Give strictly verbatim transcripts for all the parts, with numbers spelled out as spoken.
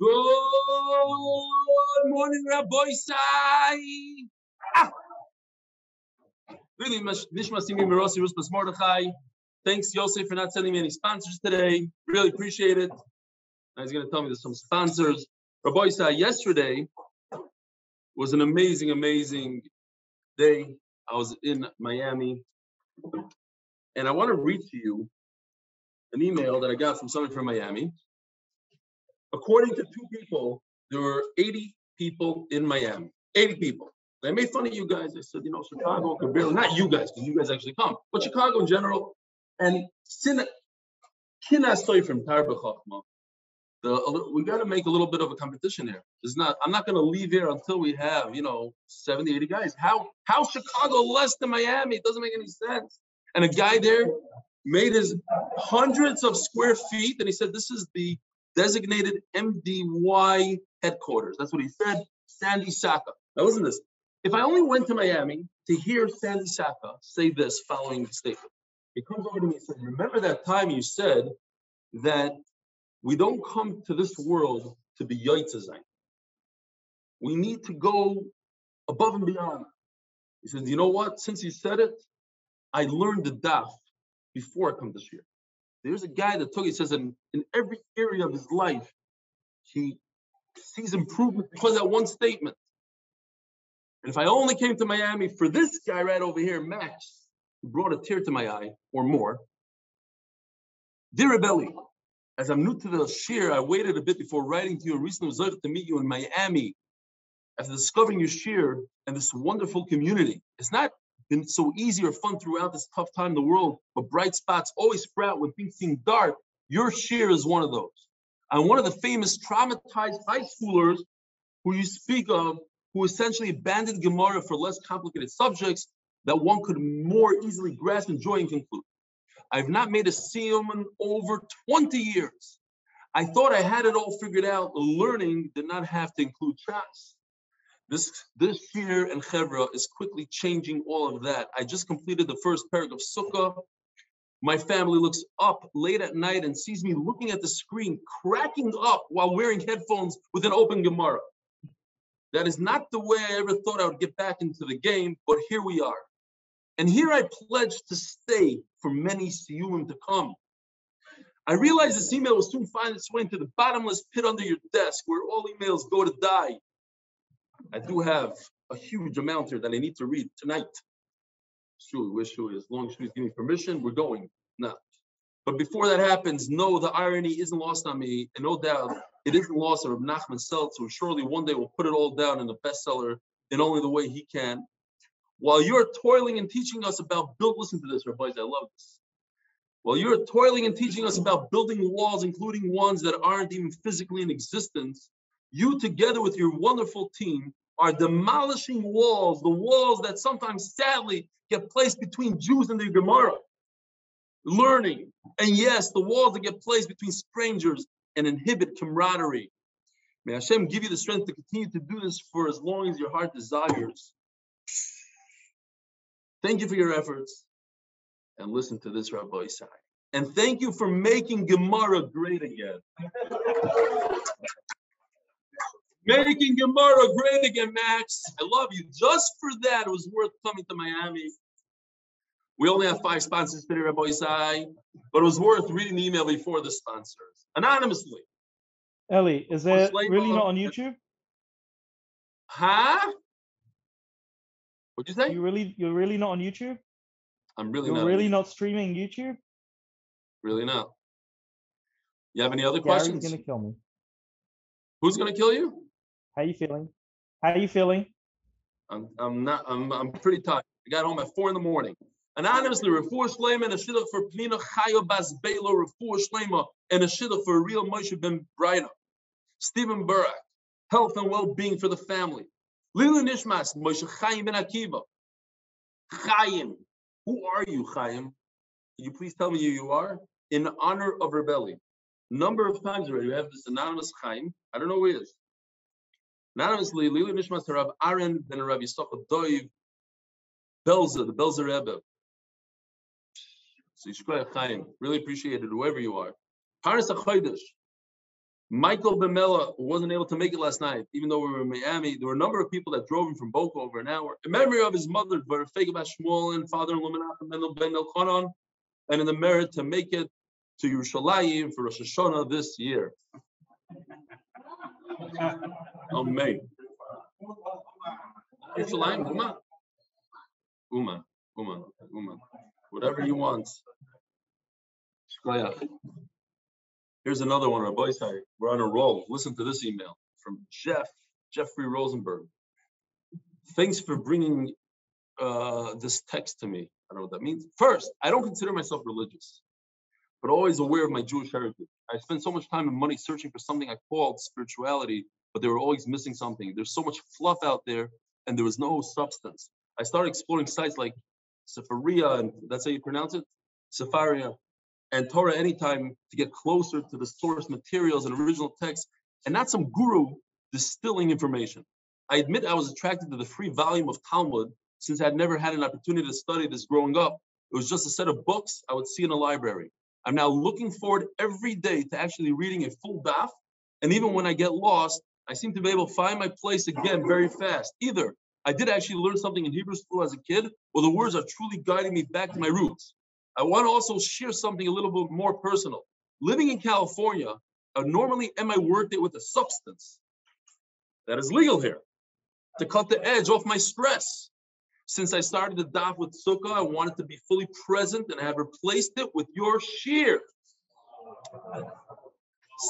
Good morning, Rabbi Isai. Ah. Really, Nishma Ruspas Mordechai. Thanks, Yosef, for not sending me any sponsors today. Really appreciate it. Now he's going to tell me there's some sponsors. Rabbi Isai, yesterday was an amazing, amazing day. I was in Miami. And I want to read to you an email that I got from someone from Miami. According to two people, there were eighty people in Miami. eighty people. I made fun of you guys. I said, you know, Chicago could barely, not you guys, because you guys actually come, but Chicago in general. And sin, from the, we got to make a little bit of a competition here. It's not. I'm not going to leave here until we have, you know, seventy, eighty guys. How how Chicago less than Miami? It doesn't make any sense. And a guy there made his hundreds of square feet, and he said, this is the designated M D Y headquarters. That's what he said. Sandy Saka. Now listen to this. If I only went to Miami to hear Sandy Saka say this following statement, he comes over to me and says, remember that time you said that we don't come to this world to be yoytzazayin. We need to go above and beyond. He says, you know what? Since you said it, I learned the daf before I come this year. There's a guy that took, he says, in, in every area of his life, he sees improvement because of that one statement. And if I only came to Miami for this guy right over here, Max, who brought a tear to my eye or more, dear Rebelli, as I'm new to the shir, I waited a bit before writing to you and recently was lucky to meet you in Miami. After discovering your shir and this wonderful community, it's not been so easy or fun throughout this tough time in the world, but bright spots always sprout when things seem dark. Your share is one of those. I'm one of the famous traumatized high schoolers who you speak of, who essentially abandoned Gemara for less complicated subjects that one could more easily grasp, enjoy, and conclude. I've not made a siyum in over twenty years. I thought I had it all figured out. Learning did not have to include Shas. This this year in Chevra is quickly changing all of that. I just completed the first parak of Sukkah. My family looks up late at night and sees me looking at the screen, cracking up while wearing headphones with an open Gemara. That is not the way I ever thought I would get back into the game, but here we are. And here I pledge to stay for many siyumim to come. I realize this email will soon find its way into the bottomless pit under your desk where all emails go to die. I do have a huge amount here that I need to read tonight. Sure, where's Shui? As long as Shui's giving me permission, we're going. No. But before that happens, no, the irony isn't lost on me, and no doubt it isn't lost on Reb Nachman Seltz, who surely one day will put it all down in a bestseller in only the way he can. While you're toiling and teaching us about build, listen to this, Rabbi, I love this. While you're toiling and teaching us about building walls, including ones that aren't even physically in existence, you, together with your wonderful team, are demolishing walls, the walls that sometimes, sadly, get placed between Jews and their Gemara, learning, and yes, the walls that get placed between strangers and inhibit camaraderie. May Hashem give you the strength to continue to do this for as long as your heart desires. Thank you for your efforts, and listen to this, Rabbi Isai. And thank you for making Gemara great again. Making Gemara great again, Max. I love you. Just for that, it was worth coming to Miami. We only have five sponsors today, Rabbi Isai, but it was worth reading the email before the sponsors. Anonymously. Ellie, is that really not on YouTube? Huh? What'd you say? You really, you're really not on YouTube? I'm really you're not. You're really not streaming YouTube? Really not. You have any other Gary's questions? Gonna kill me. Who's gonna kill you? How you feeling? How you feeling? I'm I'm not I'm I'm pretty tired. I got home at four in the morning. Anonymously, refuah shleima and a shidduch for Pnina Chaya Bas Belo, refuah shleima and a shidduch for a real Moshe ben Breida. Stephen Burak, health and well-being for the family. Lila Nishmas, Moshe Chaim ben Akiva. Chaim, who are you, Chaim? Can you please tell me who you are? In honor of Rebelli. Number of times already, we have this anonymous Chaim. I don't know who he is. Anonymously, Lili Nishmas Rav Aaron ben Rav Yisachar Doiv Belza, the Belza Rebbe. So Yishkoyach Chaim, really appreciated whoever you are. Paras HaChodesh, Michael Bemela wasn't able to make it last night, even though we were in Miami. There were a number of people that drove him from Boca over an hour. In memory of his mother, Barfegabah Shmuel and father Menachem ben Elchanan, and in the merit to make it to Yerushalayim for Rosh Hashanah this year. Amen. Yerushalayim, Uma. Uma, Uma, Uma. Whatever you want. Shkoyach. Here's another one, Rabbi Isai. We're on a roll. Listen to this email from Jeff, Jeffrey Rosenberg. Thanks for bringing uh, this text to me. I don't know what that means. First, I don't consider myself religious, but always aware of my Jewish heritage. I spent so much time and money searching for something I called spirituality, but they were always missing something. There's so much fluff out there, and there was no substance. I started exploring sites like Sefaria, and that's how you pronounce it? Sefaria. And Torah anytime to get closer to the source materials and original texts, and not some guru distilling information. I admit I was attracted to the free volume of Talmud since I'd never had an opportunity to study this growing up. It was just a set of books I would see in a library. I'm now looking forward every day to actually reading a full daf, and even when I get lost, I seem to be able to find my place again very fast. Either I did actually learn something in Hebrew school as a kid, or the words are truly guiding me back to my roots. I want to also share something a little bit more personal. Living in California, I normally end my workday with a substance that is legal here to cut the edge off my stress. Since I started the daf with Sukkah, I wanted to be fully present, and I have replaced it with your shear.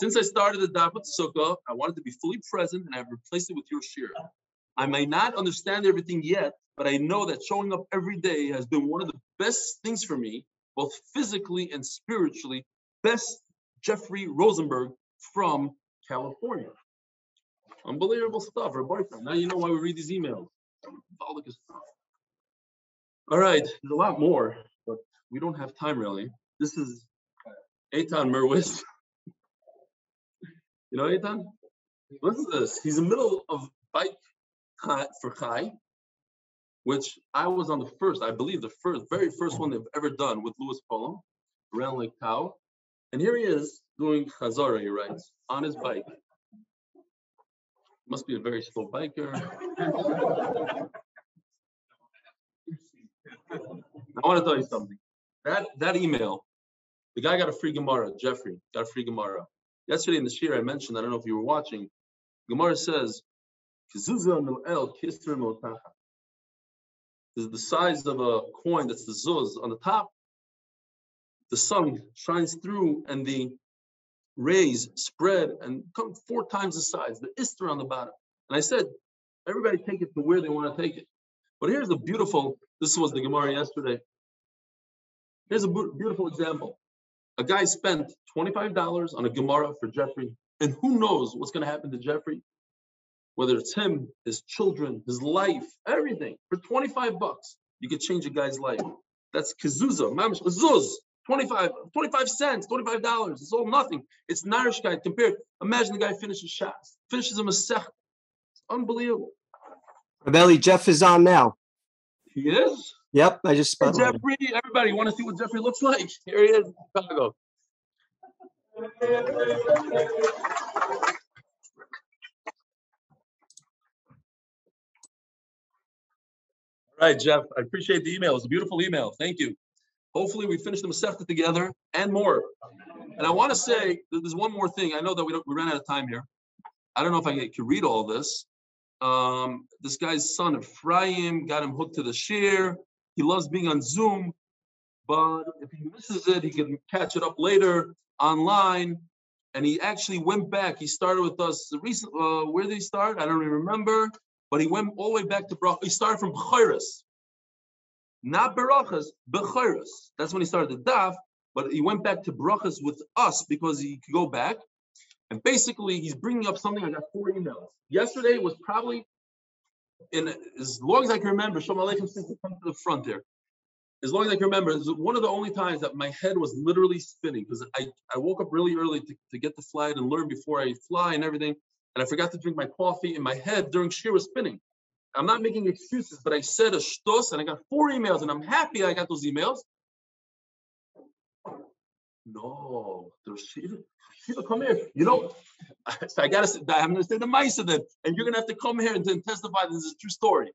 Since I started the daf with Sukkah, I wanted to be fully present, and I have replaced it with your shear. I may not understand everything yet, but I know that showing up every day has been one of the best things for me, both physically and spiritually. Best, Jeffrey Rosenberg from California. Unbelievable stuff, Roberta. Now you know why we read these emails. All the stuff. All right, there's a lot more, but we don't have time really. This is Eitan Merwitz. You know Eitan? Listen to this. He's in the middle of bike for Chai, which I was on the first, I believe the first, very first one they've ever done with Louis Polam, around Lake Tao. And here he is doing Chazara, he writes, on his bike. Must be a very slow biker. I want to tell you something. That that email, the guy got a free Gemara, Jeffrey, got a free Gemara. Yesterday in the Shir I mentioned, I don't know if you were watching, Gemara says, is the size of a coin, that's the zuz on the top. The sun shines through and the rays spread and come four times the size, the ister on the bottom. And I said, everybody take it to where they want to take it. But here's a beautiful, this was the Gemara yesterday. Here's a beautiful example. A guy spent twenty-five dollars on a Gemara for Jeffrey. And who knows what's going to happen to Jeffrey? Whether it's him, his children, his life, everything. For twenty-five bucks, you could change a guy's life. That's Kizuzah, Mamish, Azuz, twenty-five, twenty-five cents, twenty-five dollars. It's all nothing. It's Narishkeit compared. Imagine the guy finishes Shas, finishes a Masech. It's unbelievable. Rebelli, Jeff is on now. He is? Yep, I just spent hey, Jeffrey, on. Everybody, want to see what Jeffrey looks like? Here he is in Chicago. All right, Jeff, I appreciate the email. It's a beautiful email. Thank you. Hopefully we finish the Masechta together and more. And I want to say there's one more thing. I know that we don't, we ran out of time here. I don't know if I can read all this. Um, this guy's son, Ephraim, got him hooked to the shir. He loves being on Zoom, but if he misses it, he can catch it up later online. And he actually went back. He started with us recently. Uh, where did he start? I don't even remember. But he went all the way back to Baruchas. He started from Bechairus, not Baruchas, Bechairus. That's when he started the daf, but he went back to Baruchas with us because he could go back. And basically, he's bringing up something. I got four emails. Yesterday was probably, in as long as I can remember, Shalom Aleichem, since I come to the front there, as long as I can remember, it was one of the only times that my head was literally spinning because I, I woke up really early to, to get the flight and learn before I fly and everything. And I forgot to drink my coffee, and my head during shir was spinning. I'm not making excuses, but I said a shtos, and I got four emails, and I'm happy I got those emails. No, come here. You know, so I gotta. I'm gonna say the ma'isa then, and you're gonna have to come here and then testify this is a true story.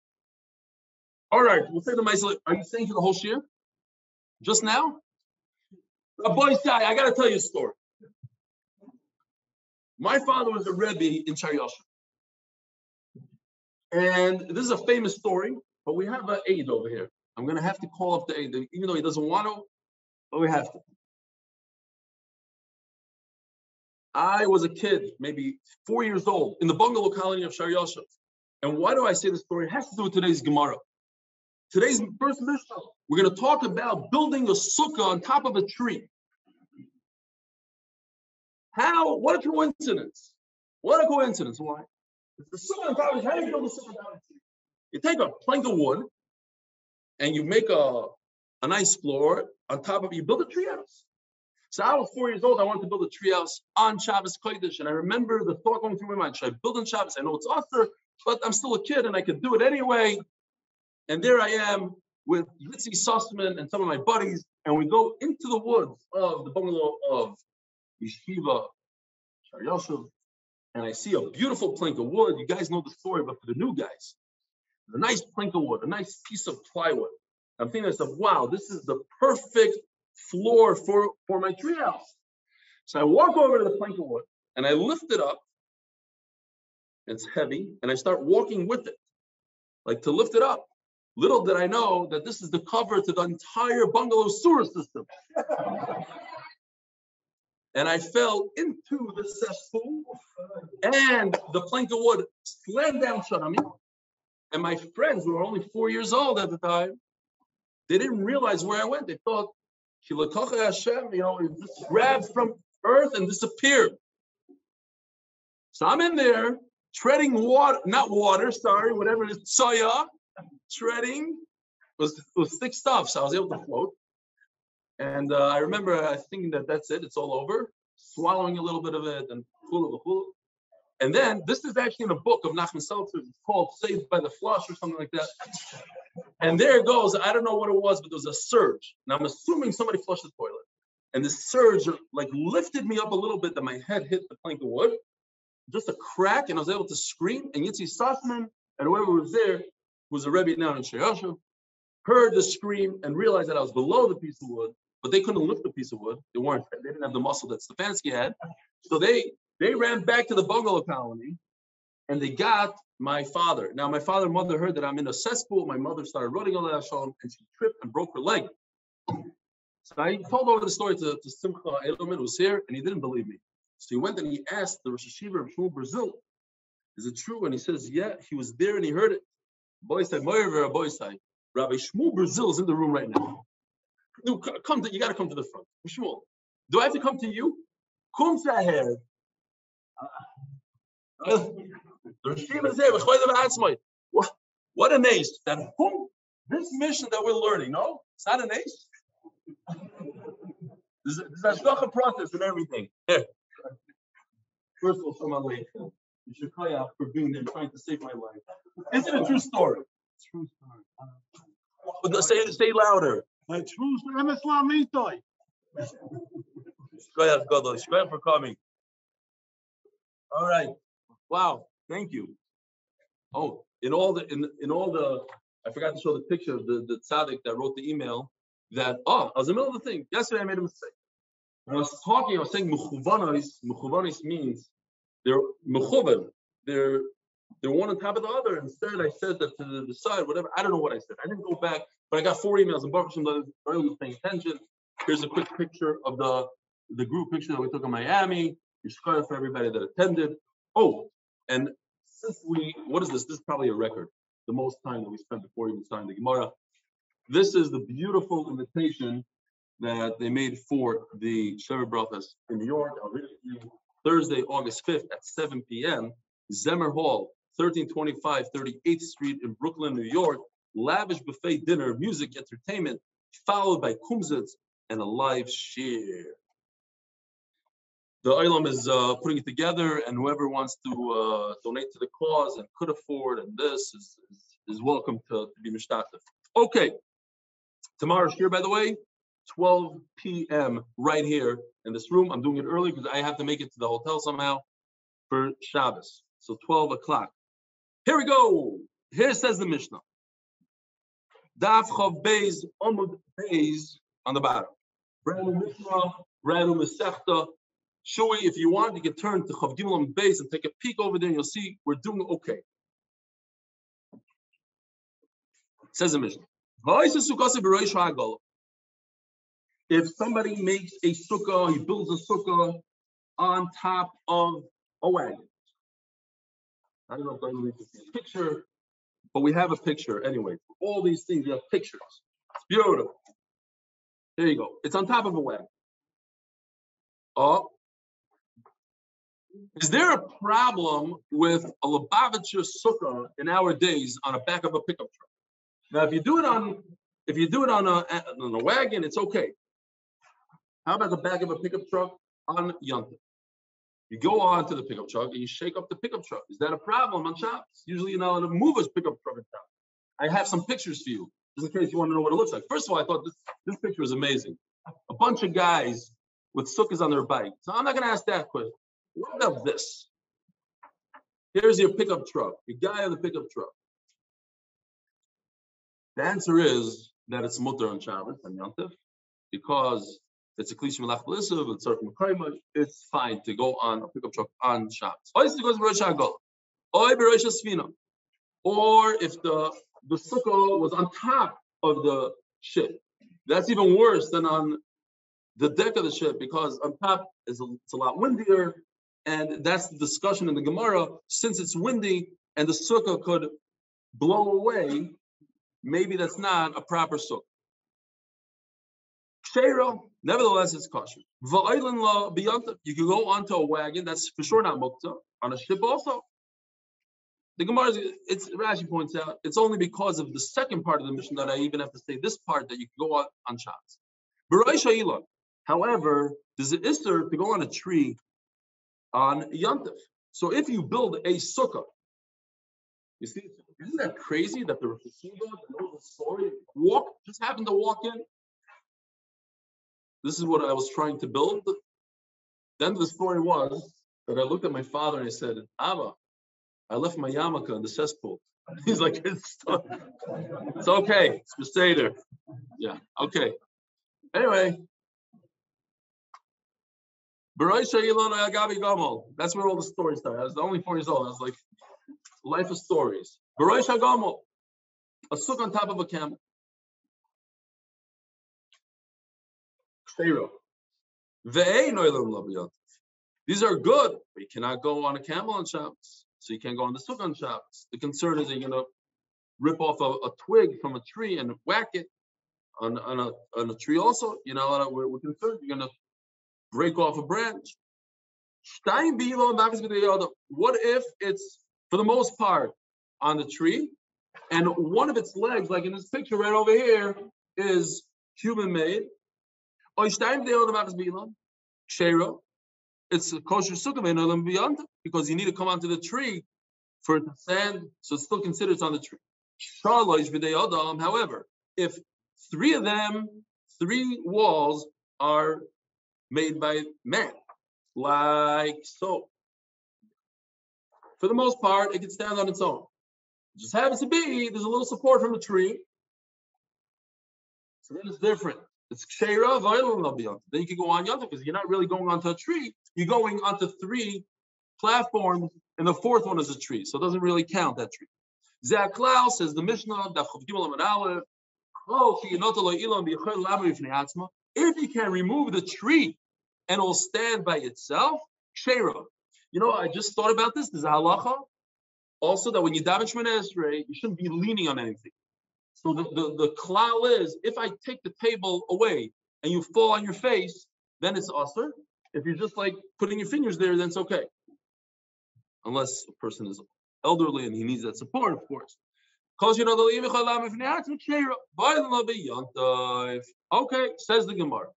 All right, we'll say the ma'isa. Are you saying for the whole shir? Just now, Rabbi Isai, I gotta tell you a story. My father was a rebbe in Charyasha, and this is a famous story. But we have an aide over here. I'm gonna have to call up the aide, even though he doesn't want to, but we have to. I was a kid, maybe four years old, in the bungalow colony of Shar Yosef. And why do I say this story? It has to do with today's Gemara. Today's first Mishnah, we're going to talk about building a sukkah on top of a tree. How? What a coincidence. What a coincidence. Why? It's the sukkah on top of a tree. How do you build a sukkah on top of a tree? You take a plank of wood and you make a, a nice floor on top of it. You build a tree house. So I was four years old. I wanted to build a treehouse on Shabbos Kodesh, and I remember the thought going through my mind: should I build on Shabbos? I know it's awesome, but I'm still a kid, and I could do it anyway. And there I am with Yitzi Sussman and some of my buddies, and we go into the woods of the bungalow of Yeshiva Shar Yosef, and I see a beautiful plank of wood. You guys know the story, but for the new guys, a nice plank of wood, a nice piece of plywood. I'm thinking to myself, "Wow, this is the perfect floor for, for my treehouse." So I walk over to the plank of wood and I lift it up. It's heavy, and I start walking with it, like to lift it up. Little did I know that this is the cover to the entire bungalow sewer system. And I fell into the cesspool, and the plank of wood slammed down on me. And my friends, who were only four years old at the time, they didn't realize where I went. They thought, Hashem, you know, it just grabbed from earth and disappeared. So I'm in there treading water, not water, sorry, whatever it is, soya, treading was was thick stuff. So I was able to float. And uh, I remember uh, thinking that that's it, it's all over, swallowing a little bit of it and hula hula. And then this is actually in a book of Nachman Seltz. It's called Saved by the Flush or something like that. And there it goes. I don't know what it was, but there was a surge. Now I'm assuming somebody flushed the toilet. And the surge like lifted me up a little bit, that my head hit the plank of wood. Just a crack, and I was able to scream. And Yitzi Sussman and whoever was there, who's a Rebbe now in Shar Yosef, heard the scream and realized that I was below the piece of wood, but they couldn't lift the piece of wood. They weren't, they didn't have the muscle that Stefanski had. So they They ran back to the bungalow colony, and they got my father. Now, my father and mother heard that I'm in a cesspool. My mother started running on that show, and she tripped and broke her leg. So I told over the story to, to Simcha Edelman, who was here, and he didn't believe me. So he went and he asked the Rosh Hashiva of Shmuel Brazil, "Is it true?" And he says, "Yeah, he was there and he heard it." Boy said, "Boy said, Rabbi Shmuel Brazil is in the room right now. Come to, you got to come to the front. Shmuel, do I have to come to you? Come to What, what an ace. That whom, this mission that we're learning, no? It's not an ace. There's a Shlocha process and everything. Here. First of all, Shema Leich, you should call out for being there trying to save my life. Is it a true story? True story. Say, say louder. My true story. Shkoyach Godol, Shkoyach for coming. All right. Wow. Thank you. Oh, in all the in in all the, I forgot to show the picture of the, the tzaddik that wrote the email. That oh, I was in the middle of the thing. Yesterday I made a mistake. When I was talking, I was saying mechuvanos. Mechuvanos means they're mechuvan. They're they're one on top of the other. Instead, I said that to the side, whatever. I don't know what I said. I didn't go back, but I got four emails and Baruch Hashem, I was paying attention. Here's a quick picture of the the group picture that we took in Miami. You're scarred for everybody that attended. Oh, and since we, what is this? This is probably a record. The most time that we spent before we even signed the Gemara. This is the beautiful invitation that they made for the Sheva Brothas in New York. I'll read it to you. Thursday, August fifth at seven p.m. Zemer Hall, thirteen twenty-five thirty-eighth Street in Brooklyn, New York. Lavish buffet dinner, music, entertainment, followed by kumzitz and a live share. The Olam is uh, putting it together, and whoever wants to uh, donate to the cause and could afford and this is is, is welcome to, to be mishtatef. Okay, tomorrow's shir, by the way, twelve p.m. right here in this room. I'm doing it early because I have to make it to the hotel somehow for Shabbos. So twelve o'clock. Here we go. Here says the Mishnah. Daf Chav Beis Amud Beis on the bottom. Brand new Mishnah, brand new Masechta. Shui, if you want, you can turn to Chav Gimel Amud Beis and take a peek over there and you'll see we're doing okay. Says the Mishnah. If somebody makes a sukkah, he builds a sukkah on top of a wagon. I don't know if I'm going to see a picture, but we have a picture anyway. For all these things, we have pictures. It's beautiful. There you go. It's on top of a wagon. Oh. Is there a problem with a Lubavitcher sukkah in our days on the back of a pickup truck? Now, if you do it on, if you do it on a, on a wagon, it's okay. How about the back of a pickup truck on Yom Tov? You go on to the pickup truck and you shake up the pickup truck. Is that a problem on Shabbos? Usually, you're not allowed to move a pickup truck on Shabbos. I have some pictures for you, just in case you want to know what it looks like. First of all, I thought this, this picture was amazing. A bunch of guys with sukkahs on their bike. So I'm not going to ask that question. What about this? Here's your pickup truck. Your guy on the pickup truck. The answer is that it's mutter on Shabbos and Yom Tov because it's a klish melach b'lisav, it's certain mekayma, it's fine to go on a pickup truck on Shabbos. Or if the, the sukkah was on top of the ship, that's even worse than on the deck of the ship because on top is a, it's a lot windier, and that's the discussion in the Gemara. Since it's windy and the sukkah could blow away, maybe that's not a proper sukkah. Sheira, nevertheless, it's kosher. Va'aylan la b'yanta. You can go onto a wagon. That's for sure not mukta. On a ship also. The Gemara, it's Rashi points out, it's only because of the second part of the Mishnah that I even have to say this part that you can go on on Shabbos. B'rosh ha'ilah. However, there's an ister to go on a tree on Yom Tov. So if you build a sukkah, you see, isn't that crazy that the Rosh Hashiva, the Noble Story, walk, just happened to walk in? This is what I was trying to build. The end of the story was that I looked at my father and I said, Abba, I left my yarmulke in the cesspool. He's like, it's, it's okay, just stay there. Yeah, okay. Anyway, that's where all the stories started. I was only four years old. I was like, life of stories. Baruch Hagamo, a sukkah on top of a camel. These are good, but you cannot go on a camel on Shabbos, so you can't go on the sukkah on Shabbos. The concern is that you're going to rip off a, a twig from a tree and whack it on, on, a, on a tree also. You know, we're, we're concerned you're going to break off a branch. What if it's, for the most part, on the tree, and one of its legs, like in this picture right over here, is human-made. It's a kosher sukkah because you need to come onto the tree for it to stand, so it's still considered it's on the tree. However, if three of them, three walls are made by man, like so, for the most part, it can stand on its own. It just happens to be, there's a little support from the tree. So then it's different. It's ksheira, v'aylan la b'yanta. Then you can go on yanta because you're not really going onto a tree. You're going onto three platforms, and the fourth one is a tree. So it doesn't really count, that tree. Zach Lau says the Mishnah, if you can remove the tree and it will stand by itself, ksheira. You know, I just thought about this. There's a halacha also that when you daven Shmoneh Esrei, you shouldn't be leaning on anything. So the, the, the klal is, if I take the table away and you fall on your face, then it's asur. If you're just like putting your fingers there, then it's okay. Unless a person is elderly and he needs that support, of course. Okay, says the Gemara.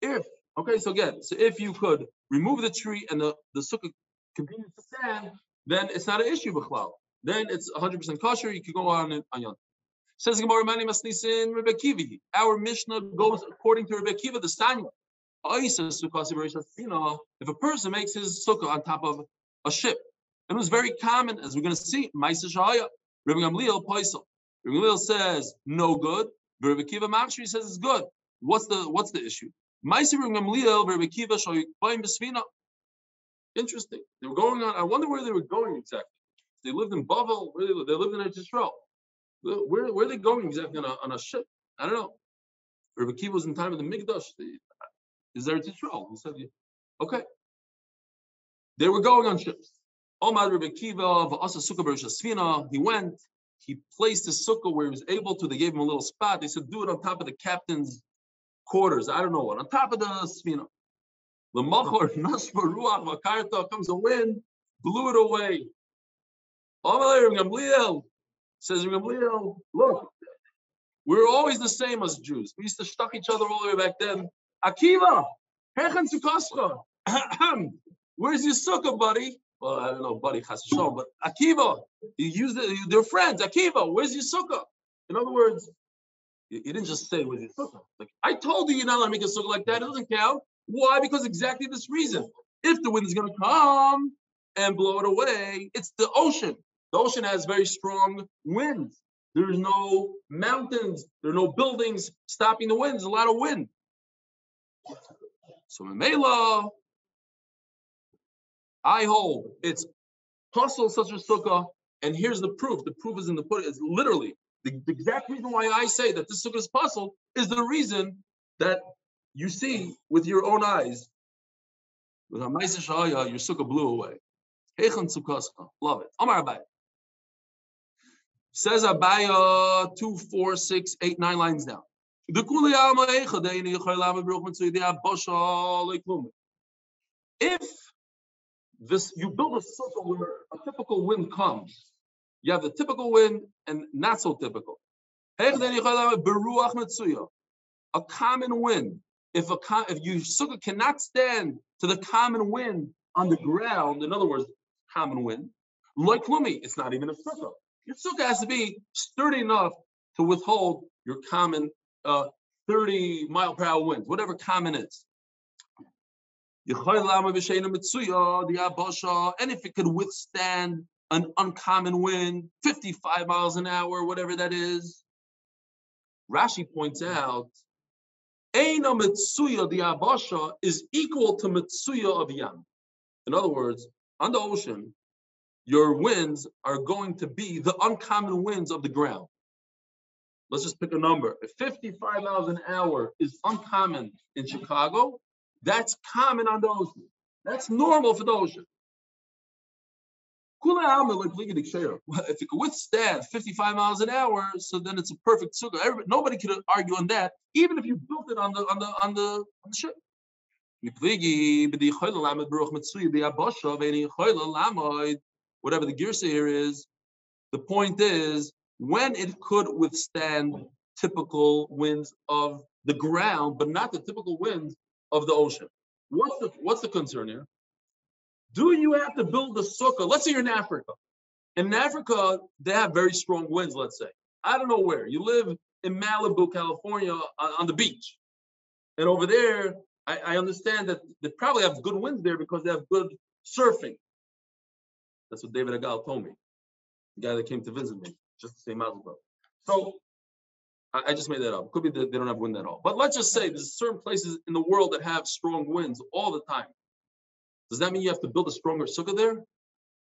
If, okay, so again, so if you could remove the tree and the, the sukkah continues to stand, then it's not an issue, b'chlal. Then it's one hundred percent kosher. You can go on and on. Says Gemara, Mani Masnisin Rebbe Akiva. Our Mishnah goes according to Rebbe Akiva, the Sanya. If a person makes his sukkah on top of a ship, it was very common, as we're going to see. Ma'isa Shahaya. Rebbe Gamliel Poisel. Rebbe Gamliel says no good. Rebbe Akiva Machri says it's good. What's the what's the issue? Ma'isa Rebbe Gamliel Rebbe Akiva Shoyim Besvina. Interesting. They were going on. I wonder where they were going exactly. They lived in Bavel. Where they lived, they lived in Eretz Yisrael. Where where are they going exactly on a, on a ship? I don't know. Rebbe Akiva was in time of the Mikdash. Is there a Yisrael? He said, okay. They were going on ships. Omad Rebbe Akiva v'asa sukkah b'rishas sfina. He went. He placed his sukkah where he was able to. They gave him a little spot. They said, do it on top of the captain's quarters. I don't know what. On top of the sfina. L'machor nashva ruach v'karta. Comes a wind, blew it away. Omad Rebbe Gamliel says, Rebbe Gamliel, look, we're always the same as Jews. We used to stuck each other all the way back then. Akiva, Hechen Sukkascha. Where's your sukkah, buddy? Well, I don't know, buddy, Chasashon, but Akiva, you use the, they're friends. Akiva, where's your sukkah? In other words, you, you didn't just say, where's your sukkah? Like, I told you you're not allowed to make a sukkah like that. It doesn't count. Why? Because exactly this reason. If the wind is going to come and blow it away, it's the ocean. The ocean has very strong winds. There's no mountains. There are no buildings stopping the wind. There's a lot of wind. So Mamela, I hold it's possible such a sukkah, and here's the proof. The proof is in the pudding. It's literally the, the exact reason why I say that this sukkah is possible is the reason that you see with your own eyes. With your sukkah blew away. Love it. Amar Abayah. Says Abayah two, four, six, eight, nine lines down. If this you build a circle where a typical wind comes, you have the typical wind and not so typical. A common wind. If a if you sukkah cannot stand to the common wind on the ground, in other words, common wind, like lumi, it's not even a sukkah. Your sukkah has to be sturdy enough to withhold your common. Uh, thirty mile per hour winds, whatever common is. And if it could withstand an uncommon wind, fifty-five miles an hour, whatever that is. Rashi points out, Eina Mitsuya the Abasha is equal to Mitsuya of Yam. In other words, on the ocean, your winds are going to be the uncommon winds of the ground. Let's just pick a number. If fifty-five miles an hour is uncommon in Chicago, that's common on the ocean. That's normal for the ocean. If it could withstand fifty-five miles an hour, so then it's a perfect sukkah. Everybody, nobody could argue on that, even if you built it on the on the on the on the ship. Whatever the girsa here is, the point is. When it could withstand typical winds of the ground, but not the typical winds of the ocean. What's the, what's the concern here? Do you have to build a sukkah? Let's say you're in Africa. In Africa, they have very strong winds, let's say. I don't know where. You live in Malibu, California, on, on the beach. And over there, I, I understand that they probably have good winds there because they have good surfing. That's what David Agal told me, the guy that came to visit me. Just the same as well. So I, I just made that up. Could be that they don't have wind at all. But let's just say there's certain places in the world that have strong winds all the time. Does that mean you have to build a stronger sukkah there?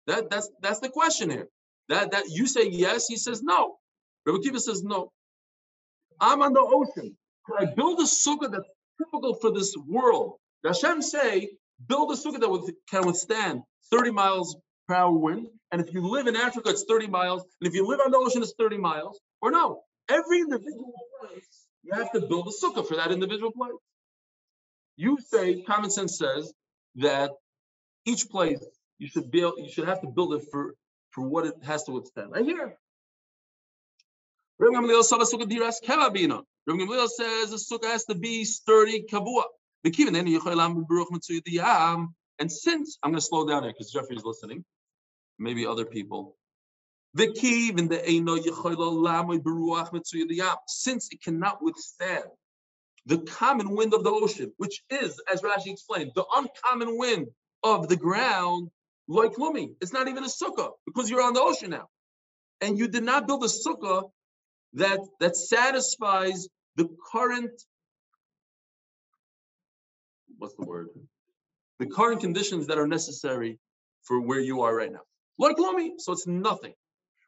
That that's that's the question here. That that you say yes, he says no. Rebbe Akiva says no. I'm on the ocean. Can I build a sukkah that's typical for this world? Hashem say build a sukkah that with, can withstand thirty miles per hour wind. And if you live in Africa, it's thirty miles. And if you live on the ocean, it's thirty miles. Or no, every individual place, you have to build a sukkah for that individual place. You say, common sense says that each place you should build, you should have to build it for, for what it has to withstand. I hear. Rebbe Gamliel says the sukkah has to be sturdy, kavua. And since I'm going to slow down here because Jeffrey's listening. Maybe other people. Since it cannot withstand the common wind of the ocean, which is, as Rashi explained, the uncommon wind of the ground, like Lumi. It's not even a sukkah because you're on the ocean now. And you did not build a sukkah that, that satisfies the current, what's the word? The current conditions that are necessary for where you are right now. Like Lumi, so it's nothing.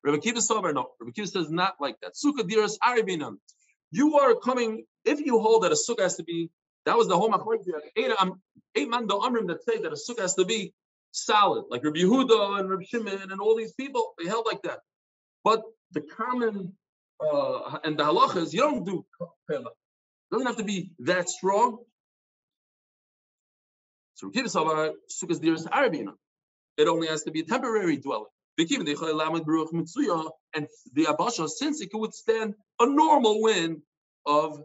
Rebbe Akiva Sober, no. Rebbe Akiva says not like that. Sukkah diras aribinan. You are coming, if you hold that a sukkah has to be, that was the whole machlokes, eight man da amrim that say that a sukkah has to be solid, like Rabbi Yehuda and Rabbi Shimon and all these people, they held like that. But the common uh, and the halachas, you don't do pela. It doesn't have to be that strong. So Rebbe Akiva Sober, sukkah diras aribinan. It only has to be a temporary dwelling. And the Abasha, since it could withstand a normal wind of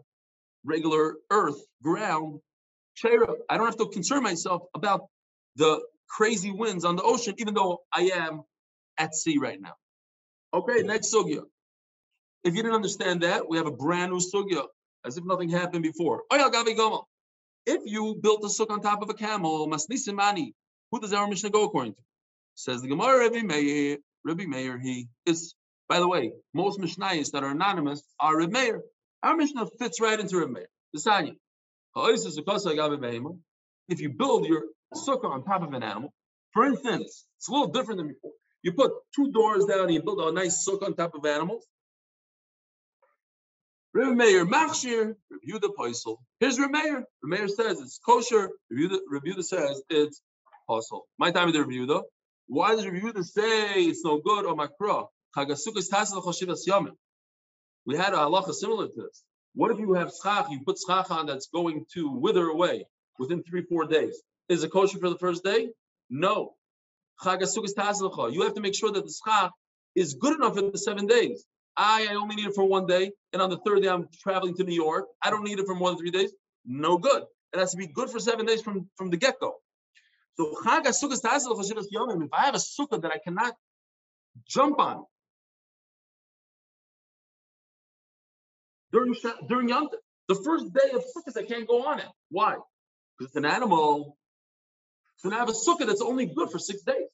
regular earth, ground, I don't have to concern myself about the crazy winds on the ocean, even though I am at sea right now. Okay, next sugya. If you didn't understand that, we have a brand new sugya, as if nothing happened before. If you built a sukkah on top of a camel, who does our Mishnah go according to? Says the Gemara, Reb Meir, Reb Meir, he is, by the way, most Mishnayos that are anonymous are Reb Meir. Our Mishnah fits right into Reb Meir. If you build your sukkah on top of an animal, for instance, it's a little different than before. You put two doors down and you build a nice sukkah on top of animals. Reb Meir, Machshir, review the Paisel. Here's Reb Meir. Reb Meir says it's kosher. Reb Yehuda says it's Paisel. My time with the Reb Yehuda. Why does Reb Yehuda say it's no good or makra? We had a halacha similar to this. What if you have schach, you put schach on that's going to wither away within three, four days? Is it kosher for the first day? No. You have to make sure that the schach is good enough for the seven days. I, I only need it for one day, and on the third day I'm traveling to New York. I don't need it for more than three days. No good. It has to be good for seven days from, from the get-go. So if I have a sukkah that I cannot jump on during during Yom Tov, the first day of sukkahs I can't go on it. Why? Because it's an animal. So now I have a sukkah that's only good for six days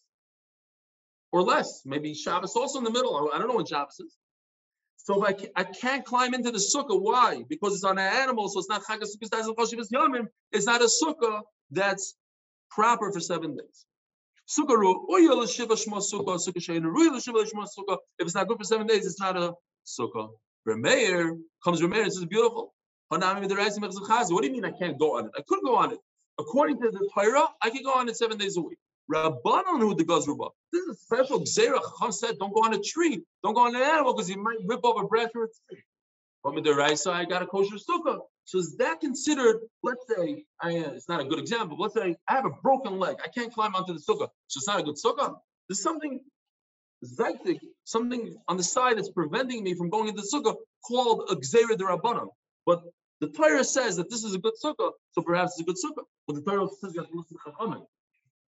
or less. Maybe Shabbos also in the middle. I don't know when Shabbos is. So if I can't, I can't climb into the sukkah. Why? Because it's on an animal, so it's not It's not a sukkah that's proper for seven days. If it's not good for seven days, it's not a sukkah. Reb Meir comes. Reb Meir says, "Beautiful. What do you mean? I can't go on it? I could go on it. According to the Torah, I can go on it seven days a week. Rabbanon who the gazruba. This is a special gzeira. Chacham said, don't go on a tree. Don't go on an animal because you might rip off a branch or a tree. But with the Raisa, I got a kosher sukkah." So is that considered, let's say, I, it's not a good example, but let's say I have a broken leg. I can't climb onto the sukkah. So it's not a good sukkah. There's something zeitzik, something on the side that's preventing me from going into the sukkah called a gzeira d'rabbanan. But the Torah says that this is a good sukkah, so perhaps it's a good sukkah. But the Torah says you have to listen to Chachamim.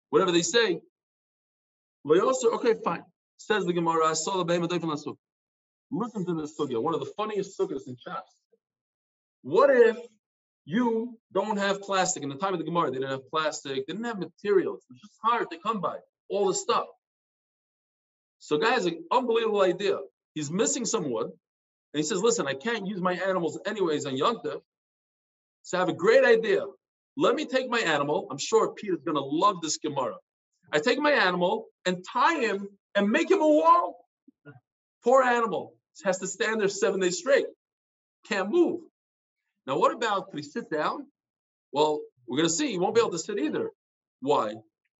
Whatever they say, okay, fine. Says the Gemara, I saw the behemoth doifin la sukkah. Listen to this sugya, one of the funniest sukkahs in Shas. What if you don't have plastic? In the time of the Gemara, they didn't have plastic. They didn't have materials. It's just hard to come by all the stuff. So guy has an unbelievable idea. He's missing some wood. And he says, listen, I can't use my animals anyways on Yom Tov. So I have a great idea. Let me take my animal. I'm sure Peter's going to love this Gemara. I take my animal and tie him and make him a wall. Poor animal. Has to stand there seven days straight. Can't move. Now, what about, could he sit down? Well, we're going to see. He won't be able to sit either. Why?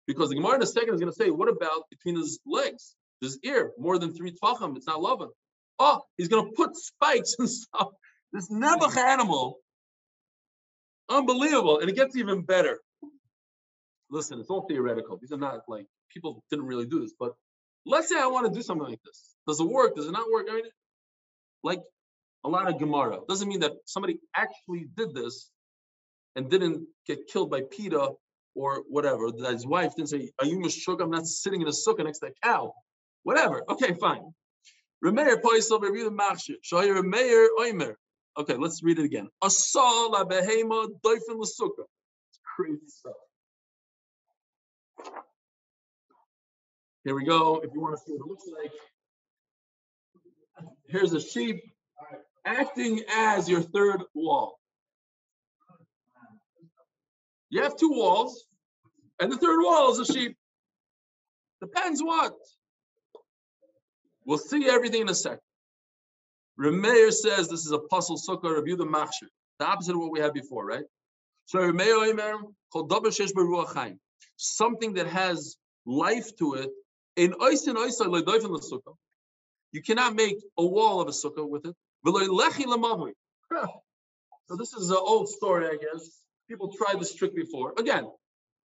Because the Gemara in a second is going to say, what about between his legs, his ear, more than three tefachim? It's not loving. Oh, he's going to put spikes and stuff. This Nebuch animal, unbelievable. And it gets even better. Listen, it's all theoretical. These are not like, people didn't really do this. But let's say I want to do something like this. Does it work? Does it not work? I mean, like, a lot of Gemara. It doesn't mean that somebody actually did this and didn't get killed by PETA or whatever. That his wife didn't say, are you mashuk? I'm not sitting in a sukkah next to a cow. Whatever. Okay, fine. Reb Meir poisel b'riva machshir. Shoy Reb Meir oimer. Okay, let's read it again. Asal la behema doifen l'sukkah. It's crazy stuff. Here we go. If you want to see what it looks like, here's a sheep acting as your third wall. You have two walls, and the third wall is a sheep. Depends what. We'll see everything in a second. Reb Meir says this is a puzzle sukkah, review the machshir. The opposite of what we had before, right? So Reb Meir omer kol davar sheish bo ruach chaim, something that has life to it. In oisin oisay lo dofen l'sukkah, you cannot make a wall of a sukkah with it. V'lo lechi l'mavli. So this is an old story, I guess. People tried this trick before. Again,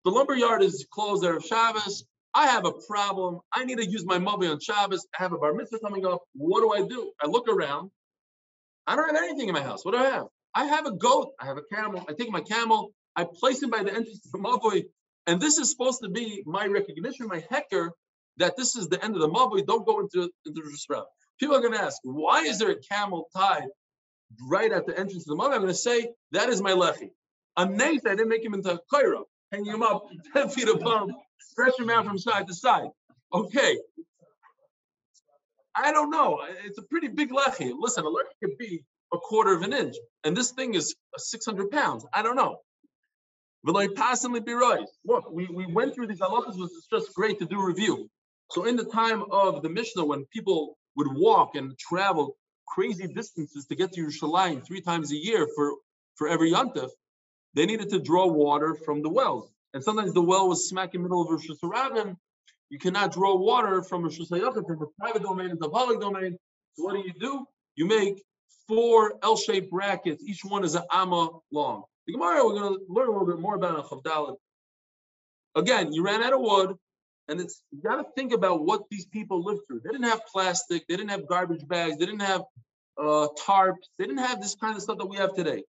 the lumber yard is closed there of Shabbos. I have a problem. I need to use my mavli on Shabbos. I have a bar mitzvah coming up. What do I do? I look around. I don't have anything in my house. What do I have? I have a goat. I have a camel. I take my camel. I place him by the entrance of the mavli. And this is supposed to be my recognition, my hecker, that this is the end of the mavli. Don't go into, into the shroud. People are going to ask, why is there a camel tied right at the entrance of the mavli? I'm going to say, that is my lechi. A naith, I didn't make him into a koira. Hanging him up ten feet above, stretch him out from side to side. Okay. I don't know. It's a pretty big lechi. Listen, a lechi could be a quarter of an inch, and this thing is six hundred pounds. I don't know. But like, passingly be right. Look, we, we went through these halachas, which is just great to do review. So in the time of the Mishnah, when people would walk and travel crazy distances to get to Yerushalayim three times a year for, for every Yom Tov, they needed to draw water from the wells. And sometimes the well was smack in the middle of Rosh Hashanah. You cannot draw water from Rosh Hashanah, from the private domain to the public domain. So what do you do? You make four L-shaped brackets. Each one is an amma long. The Gemara, we're going to learn a little bit more about Chavdalit. Again, you ran out of wood, and it's you got to think about what these people lived through. They didn't have plastic. They didn't have garbage bags. They didn't have uh, tarps. They didn't have this kind of stuff that we have today.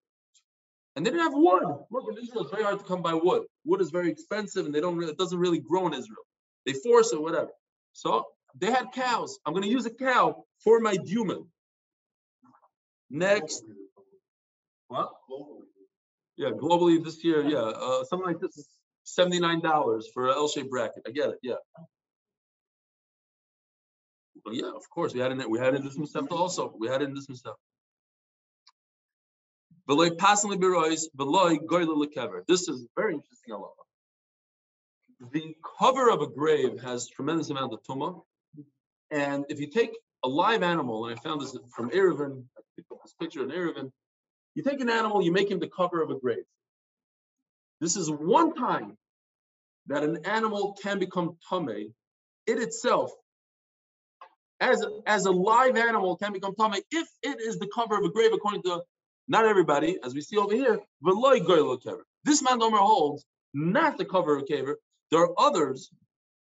And they didn't have wood. Look, in Israel, it's very hard to come by wood. Wood is very expensive, and they don't. Really, it doesn't really grow in Israel. They force it, whatever. So they had cows. I'm going to use a cow for my human. Next, what? Yeah, globally this year, yeah, uh, something like this is seventy-nine dollars for an L-shaped bracket. I get it. Yeah. Well, yeah, of course we had in it. We had in this mistake also. We had in this mistake. This is very interesting. The cover of a grave has tremendous amount of Truma. And if you take a live animal, and I found this from Erevin, I picked up this picture in Erevin, you take an animal, you make him the cover of a grave. This is one time that an animal can become Tameh. It itself, as, as a live animal, can become Tameh if it is the cover of a grave, according to not everybody, as we see over here, Veloy Goyal Kever. This man Omer holds not the cover of Kever. There are others,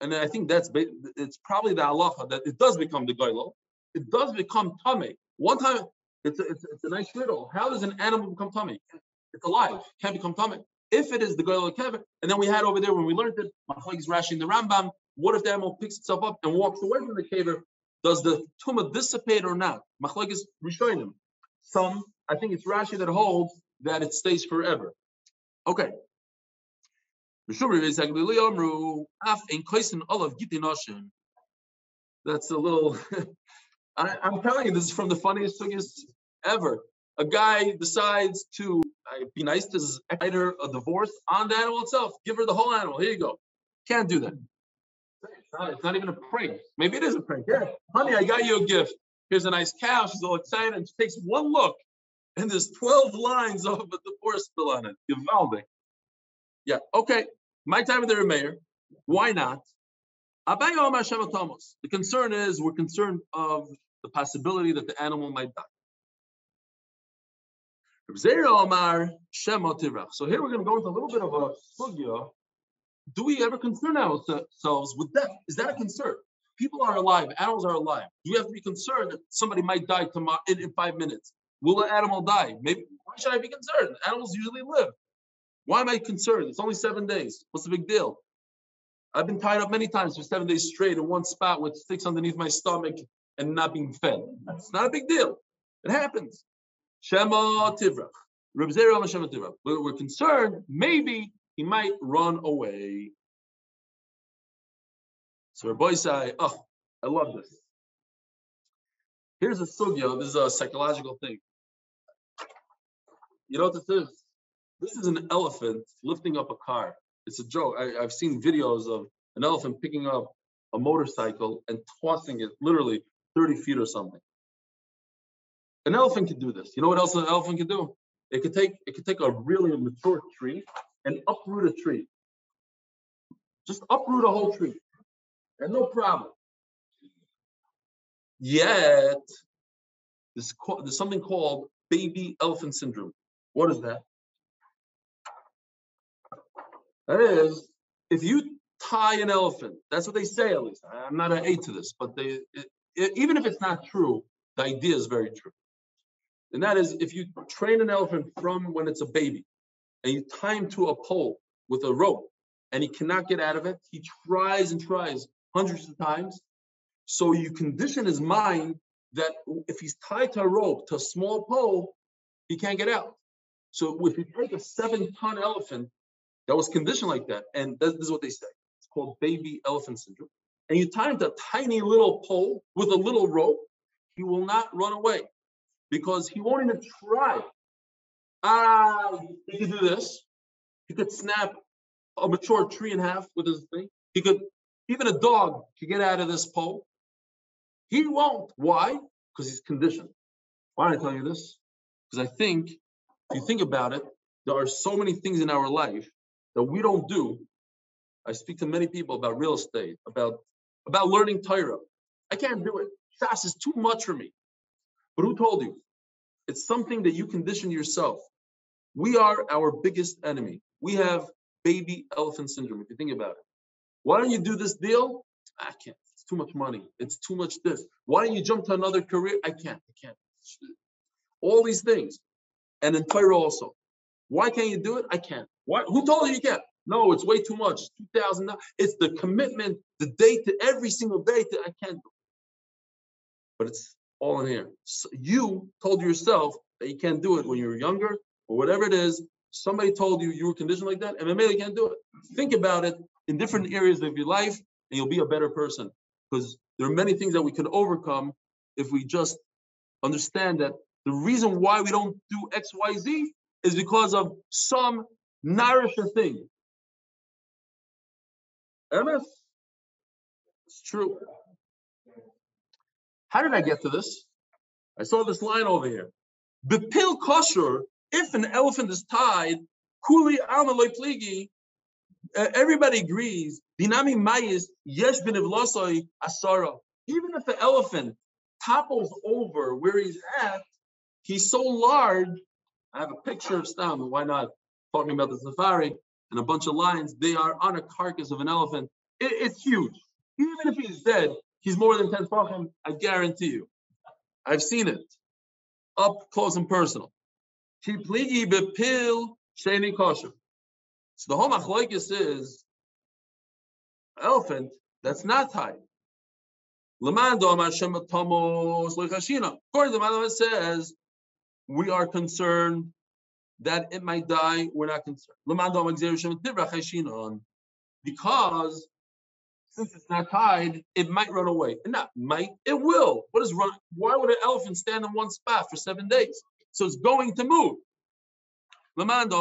and I think that's it's probably the halacha that it does become the Goyal. It does become Tameh. One time, it's a, it's, it's a nice riddle. How does an animal become Tameh? It's alive. Can't become Tameh. If it is the Goyal Kever, and then we had over there when we learned it, Machlokes Rashi and the Rambam, what if the animal picks itself up and walks away from the Kever? Does the Tumah dissipate or not? Machlokes Rishonim. Some, I think it's Rashi that holds that it stays forever. Okay. That's a little, I, I'm telling you, this is from the funniest thing ever. A guy decides to uh, be nice to his writer a divorce on the animal itself. Give her the whole animal. Here you go. Can't do that. It's not, it's not even a prank. Maybe it is a prank. Yeah. Honey, I got you a gift. Here's a nice cow. She's all excited. And she takes one look, and there's twelve lines of a divorce bill on it. Gevaldik. Yeah. Okay. My time with the Reb Meir. Why not? Abayah Hashem Atamos. The concern is we're concerned of the possibility that the animal might die. So here we're going to go into a little bit of a sugya. Do we ever concern ourselves with death? Is that a concern? People are alive. Animals are alive. Do you have to be concerned that somebody might die tomorrow in, in five minutes? Will an animal die? Maybe. Why should I be concerned? Animals usually live. Why am I concerned? It's only seven days. What's the big deal? I've been tied up many times for seven days straight in one spot with sticks underneath my stomach and not being fed. It's not a big deal. It happens. Shema Tivrach. Reb Zera Shema Tivrach. We're concerned, maybe he might run away. So Rabbi Isai, oh, I love this. Here's a sugya. This is a psychological thing. You know what this is? This is an elephant lifting up a car. It's a joke. I, I've seen videos of an elephant picking up a motorcycle and tossing it literally thirty feet or something. An elephant can do this. You know what else an elephant can do? It could take it could take a really mature tree and uproot a tree. Just uproot a whole tree. And no problem. Yet, there's, there's something called baby elephant syndrome. What is that? That is, if you tie an elephant, that's what they say at least. I'm not an aide to this, but they, it, it, even if it's not true, the idea is very true. And that is, if you train an elephant from when it's a baby and you tie him to a pole with a rope and he cannot get out of it, he tries and tries hundreds of times. So you condition his mind that if he's tied to a rope, to a small pole, he can't get out. So if you take a seven-ton elephant that was conditioned like that, and this is what they say, it's called baby elephant syndrome, and you tie him to a tiny little pole with a little rope, he will not run away because he won't even try. Ah, he could do this. He could snap a mature tree in half with his thing. He could, even a dog could get out of this pole. He won't. Why? Because he's conditioned. Why did I tell you this? Because I think, if you think about it, there are so many things in our life that we don't do. I speak to many people about real estate, about, about learning Torah. I can't do it. Shas is too much for me. But who told you? It's something that you condition yourself. We are our biggest enemy. We have baby elephant syndrome, if you think about it. Why don't you do this deal? I can't. It's too much money. It's too much this. Why don't you jump to another career? I can't. I can't. All these things. And in Torah also. Why can't you do it? I can't. Why? Who told you you can't? No, it's way too much. two thousand dollars. It's the commitment, the day to every single day that I can't do. But it's all in here. So you told yourself that you can't do it when you were younger or whatever it is. Somebody told you you were conditioned like that, and maybe you can't do it. Think about it in different areas of your life, and you'll be a better person. Because there are many things that we can overcome if we just understand that the reason why we don't do X, Y, Z is because of some narrower thing. M S, it's true. How did I get to this? I saw this line over here. Bepil kosher. If an elephant is tied, kuli alma loy pligi, everybody agrees. Binami mayis yesh benivlasoi asara. Even if the elephant topples over where he's at, he's so large. I have a picture of Stam. Why not? Talking about the safari and a bunch of lions. They are on a carcass of an elephant. It, it's huge. Even if he's dead, he's more than ten fachim. I guarantee you. I've seen it up close and personal. So the whole machlokes is elephant that's not tied. According to the Maimon, it says we are concerned that it might die. We're not concerned because since it's not tied, it might run away. And not might, it will. What is run? Why would an elephant stand in one spot for seven days? So it's going to move. But according to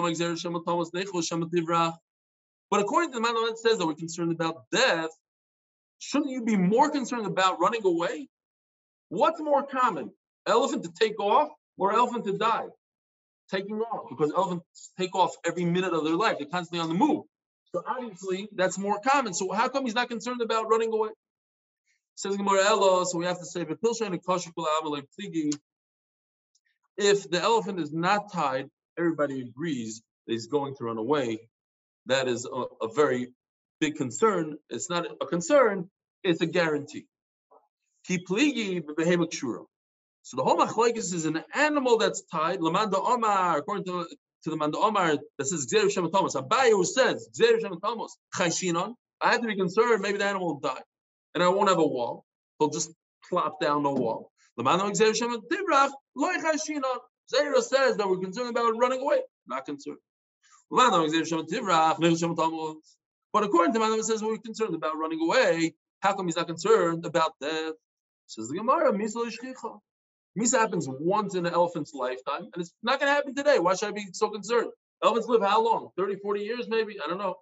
the Maimon, it says that we're concerned about death. Shouldn't you be more concerned about running away? What's more common? Elephant to take off or elephant to die? Taking off, because elephants take off every minute of their life. They're constantly on the move. So obviously, that's more common. So how come he's not concerned about running away? It says Gemara Elo, so we have to say, if the elephant is not tied, everybody agrees that he's going to run away. That is a, a very big concern. It's not a concern, it's a guarantee. Kipligi b'behemak shura. So the whole machlokes is an animal that's tied. L'man d'omar, according to, to the man d'omar, that says Gzeir Hashem Thomas. Abayah who says Gzeir Hashem Thomas, Chai Shinon, I have to be concerned, maybe the animal will die. And I won't have a wall. He'll just plop down the wall. Zera says that we're concerned about running away, not concerned. But according to Maimonides, it says we're concerned about running away. How come he's not concerned about death? Says the Gemara, Misa l'shchicha. Misa happens once in an elephant's lifetime, and it's not going to happen today. Why should I be so concerned? Elephants live how long? thirty, forty years maybe? I don't know.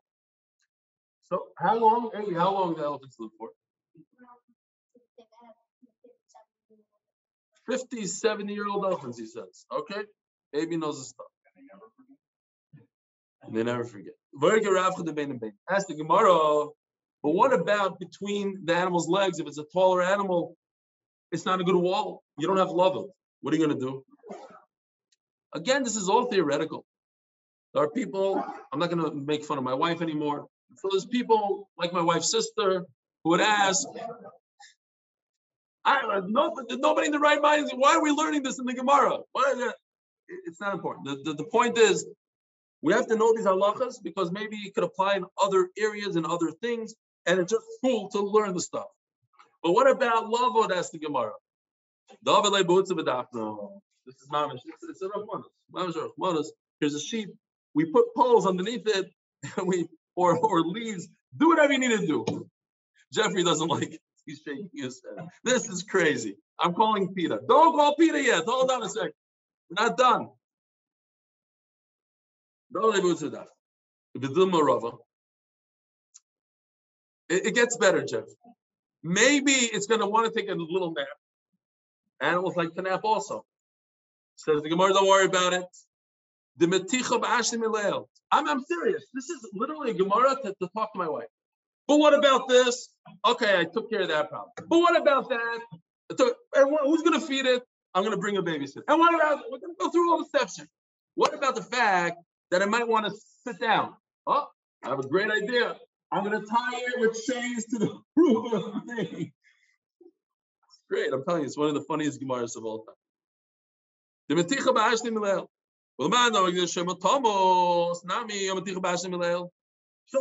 So how long, Amy, how long do elephants live for? fifty, seventy-year-old elephants, he says. Okay? Amy knows the stuff. They never forget. Ask the Gemara, but what about between the animal's legs? If it's a taller animal, it's not a good wall. You don't have love of it. What are you going to do? Again, this is all theoretical. There are people, I'm not going to make fun of my wife anymore. So there's people like my wife's sister who would ask, I don't know, nobody in the right mind, why are we learning this in the Gemara? Why? It's not important. The, the, the point is, we have to know these halachas because maybe it could apply in other areas and other things, and it's just cool to learn the stuff. But what about lavod? That's the Gemara. This is mamish. It's a rahmanas. Here's a sheep. We put poles underneath it, and we or or leaves. Do whatever you need to do. Jeffrey doesn't like it. He's shaking his head. This is crazy. I'm calling Peter. Don't call Peter yet. Hold on a second. We're not done. It gets better, Jeff. Maybe it's going to want to take a little nap. Animals like to nap also. Says the Gemara, don't worry about it. I'm, I'm serious. This is literally a Gemara to, to talk to my wife. But what about this? Okay, I took care of that problem. But what about that? Took, and who's going to feed it? I'm going to bring a babysitter. And what about, we're going to go through all the steps here. What about the fact that I might want to sit down? Oh, I have a great idea. I'm going to tie it with chains to the roof of the thing. It's great. I'm telling you, it's one of the funniest Gemaras of all time. So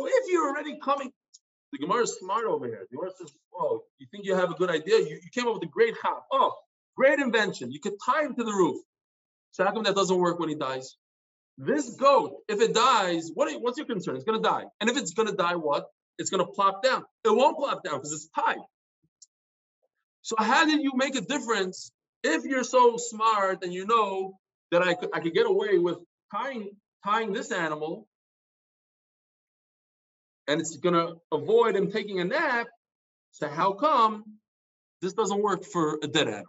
if you're already coming, the Gemara is smart over here. The Gemara says, oh, you think you have a good idea? You, you came up with a great hop. Oh, great invention. You could tie him to the roof. So how come that doesn't work when he dies? This goat, if it dies, what you, what's your concern? It's going to die. And if it's going to die, what? It's going to plop down. It won't plop down because it's tied. So how did you make a difference if you're so smart and you know that I could, I could get away with tying, tying this animal and it's going to avoid him taking a nap? So how come this doesn't work for a dead animal?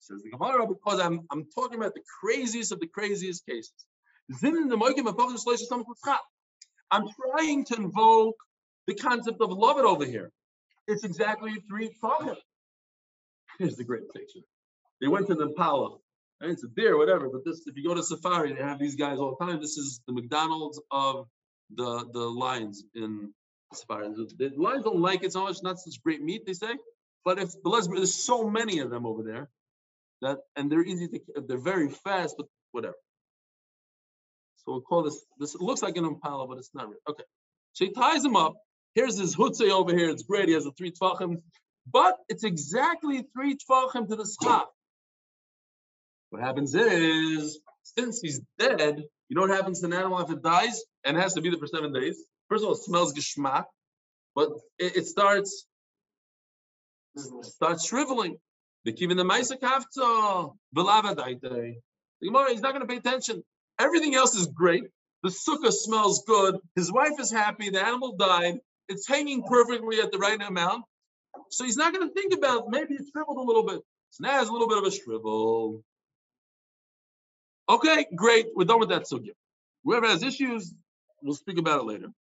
Says the Gemara, because I'm, I'm talking about the craziest of the craziest cases. I'm trying to invoke the concept of love it over here. It's exactly three problems. Here's the great picture. They went to the Impala. I mean, it's a deer, whatever, but this, if you go to Sefaria, they have these guys all the time. This is the McDonald's of the, the lions in Sefaria. The, the lions don't like it so much, not such great meat, they say. But if there's so many of them over there, that and they're easy to, they're very fast, but whatever. So we'll call this, this it looks like an impala, but it's not real. Okay. So he ties him up. Here's his hutzay over here. It's great. He has a three tfachim, but it's exactly three tfachim to the schach. What happens is, since he's dead, you know what happens to an animal if it dies? And it has to be there for seven days. First of all, it smells geschmack, but it, it starts, it starts shriveling. The kivin the ma'isa kafta v'lava daite. The Gemara, he's not going to pay attention. Everything else is great. The sukkah smells good. His wife is happy. The animal died. It's hanging perfectly at the right amount. So he's not going to think about maybe it shriveled a little bit. So now it's a little bit of a shrivel. Okay, great. We're done with that sugya. Whoever has issues, we'll speak about it later.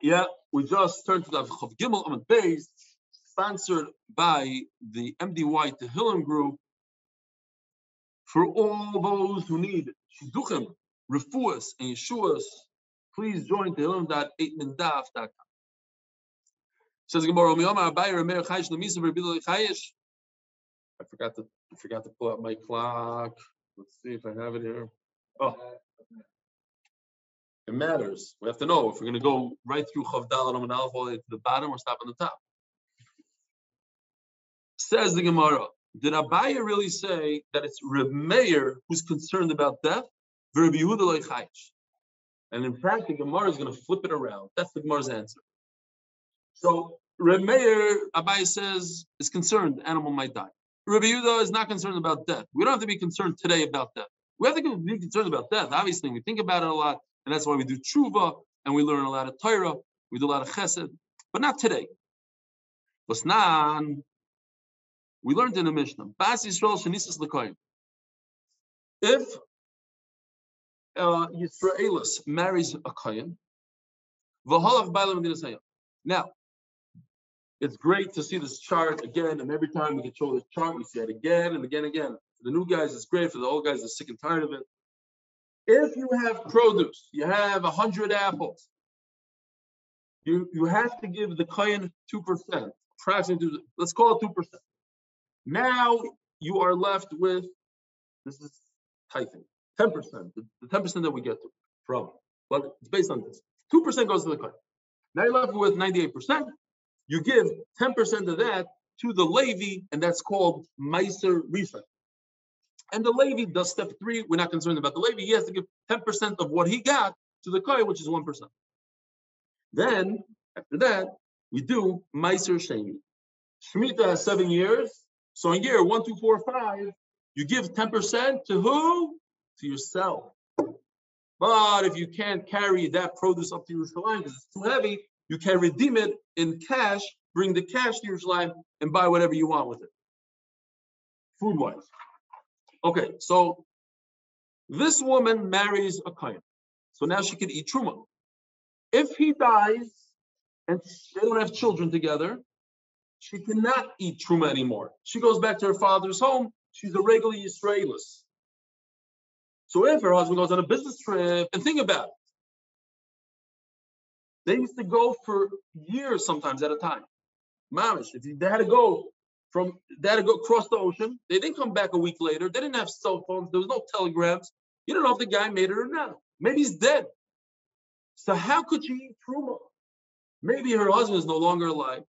Yeah, we just turned to the Chav Gimel Amud Beis, sponsored by the M D Y Tehillim group. For all those who need Shidduchim, Refuas, and Yeshuas, please join tehillim dot eight min daf dot com. Says Gemara, Abayah, Meir, Chai Shlamisa, Rebbe Chayesh. I forgot to I forgot to pull out my clock. Let's see if I have it here. Oh, it matters. We have to know if we're going to go right through Chav Dal and Aleph all the way to the bottom or stop on the top. Says the Gemara, did Abayah really say that it's Reb Meir who's concerned about death? And in fact, the Gemara is going to flip it around. That's the Gemara's answer. So Reb Meir, Abayah says, is concerned the animal might die. Rabbi Yehuda is not concerned about death. We don't have to be concerned today about death. We have to be concerned about death. Obviously, we think about it a lot, and that's why we do tshuva, and we learn a lot of Torah, we do a lot of chesed, but not today. Basnan, we learned in the Mishnah, Bas Yisrael Shenisus L'Koyim. If uh, Yisraelis marries a Koyim, V'holach Bailam Dinasayim. Now, it's great to see this chart again, and every time we can show this chart, we see it again and again and again. For the new guys, it's great. For the old guys, they're sick and tired of it. If you have produce, you have one hundred apples, you, you have to give the kohen two percent, approximately two percent. Let's call it two percent. Now you are left with, this is typing, ten percent, the, the ten percent that we get to from. But it's based on this. two percent goes to the kohen. Now you're left with ninety-eight percent. You give ten percent of that to the Levy, and that's called Meiser Rifa. And the Levy does step three. We're not concerned about the Levy. He has to give ten percent of what he got to the Kohen, which is one percent. Then, after that, we do Meiser Sheni. Shemitah has seven years. So in year one, two, four, five, you give ten percent to who? To yourself. But if you can't carry that produce up to Yerushalayim because it's too heavy, you can redeem it in cash, bring the cash to Yerushalayim, and buy whatever you want with it, food-wise. Okay, so this woman marries a kohen. So now she could eat truma. If he dies and they don't have children together, she cannot eat truma anymore. She goes back to her father's home. She's a regular Yisraelis. So if her husband goes on a business trip, and think about it, they used to go for years sometimes at a time. Mamish, if they had to go from, they had to go across the ocean. They didn't come back a week later. They didn't have cell phones. There was no telegrams. You don't know if the guy made it or not. Maybe he's dead. So how could she eat truma? Maybe her husband is no longer alive.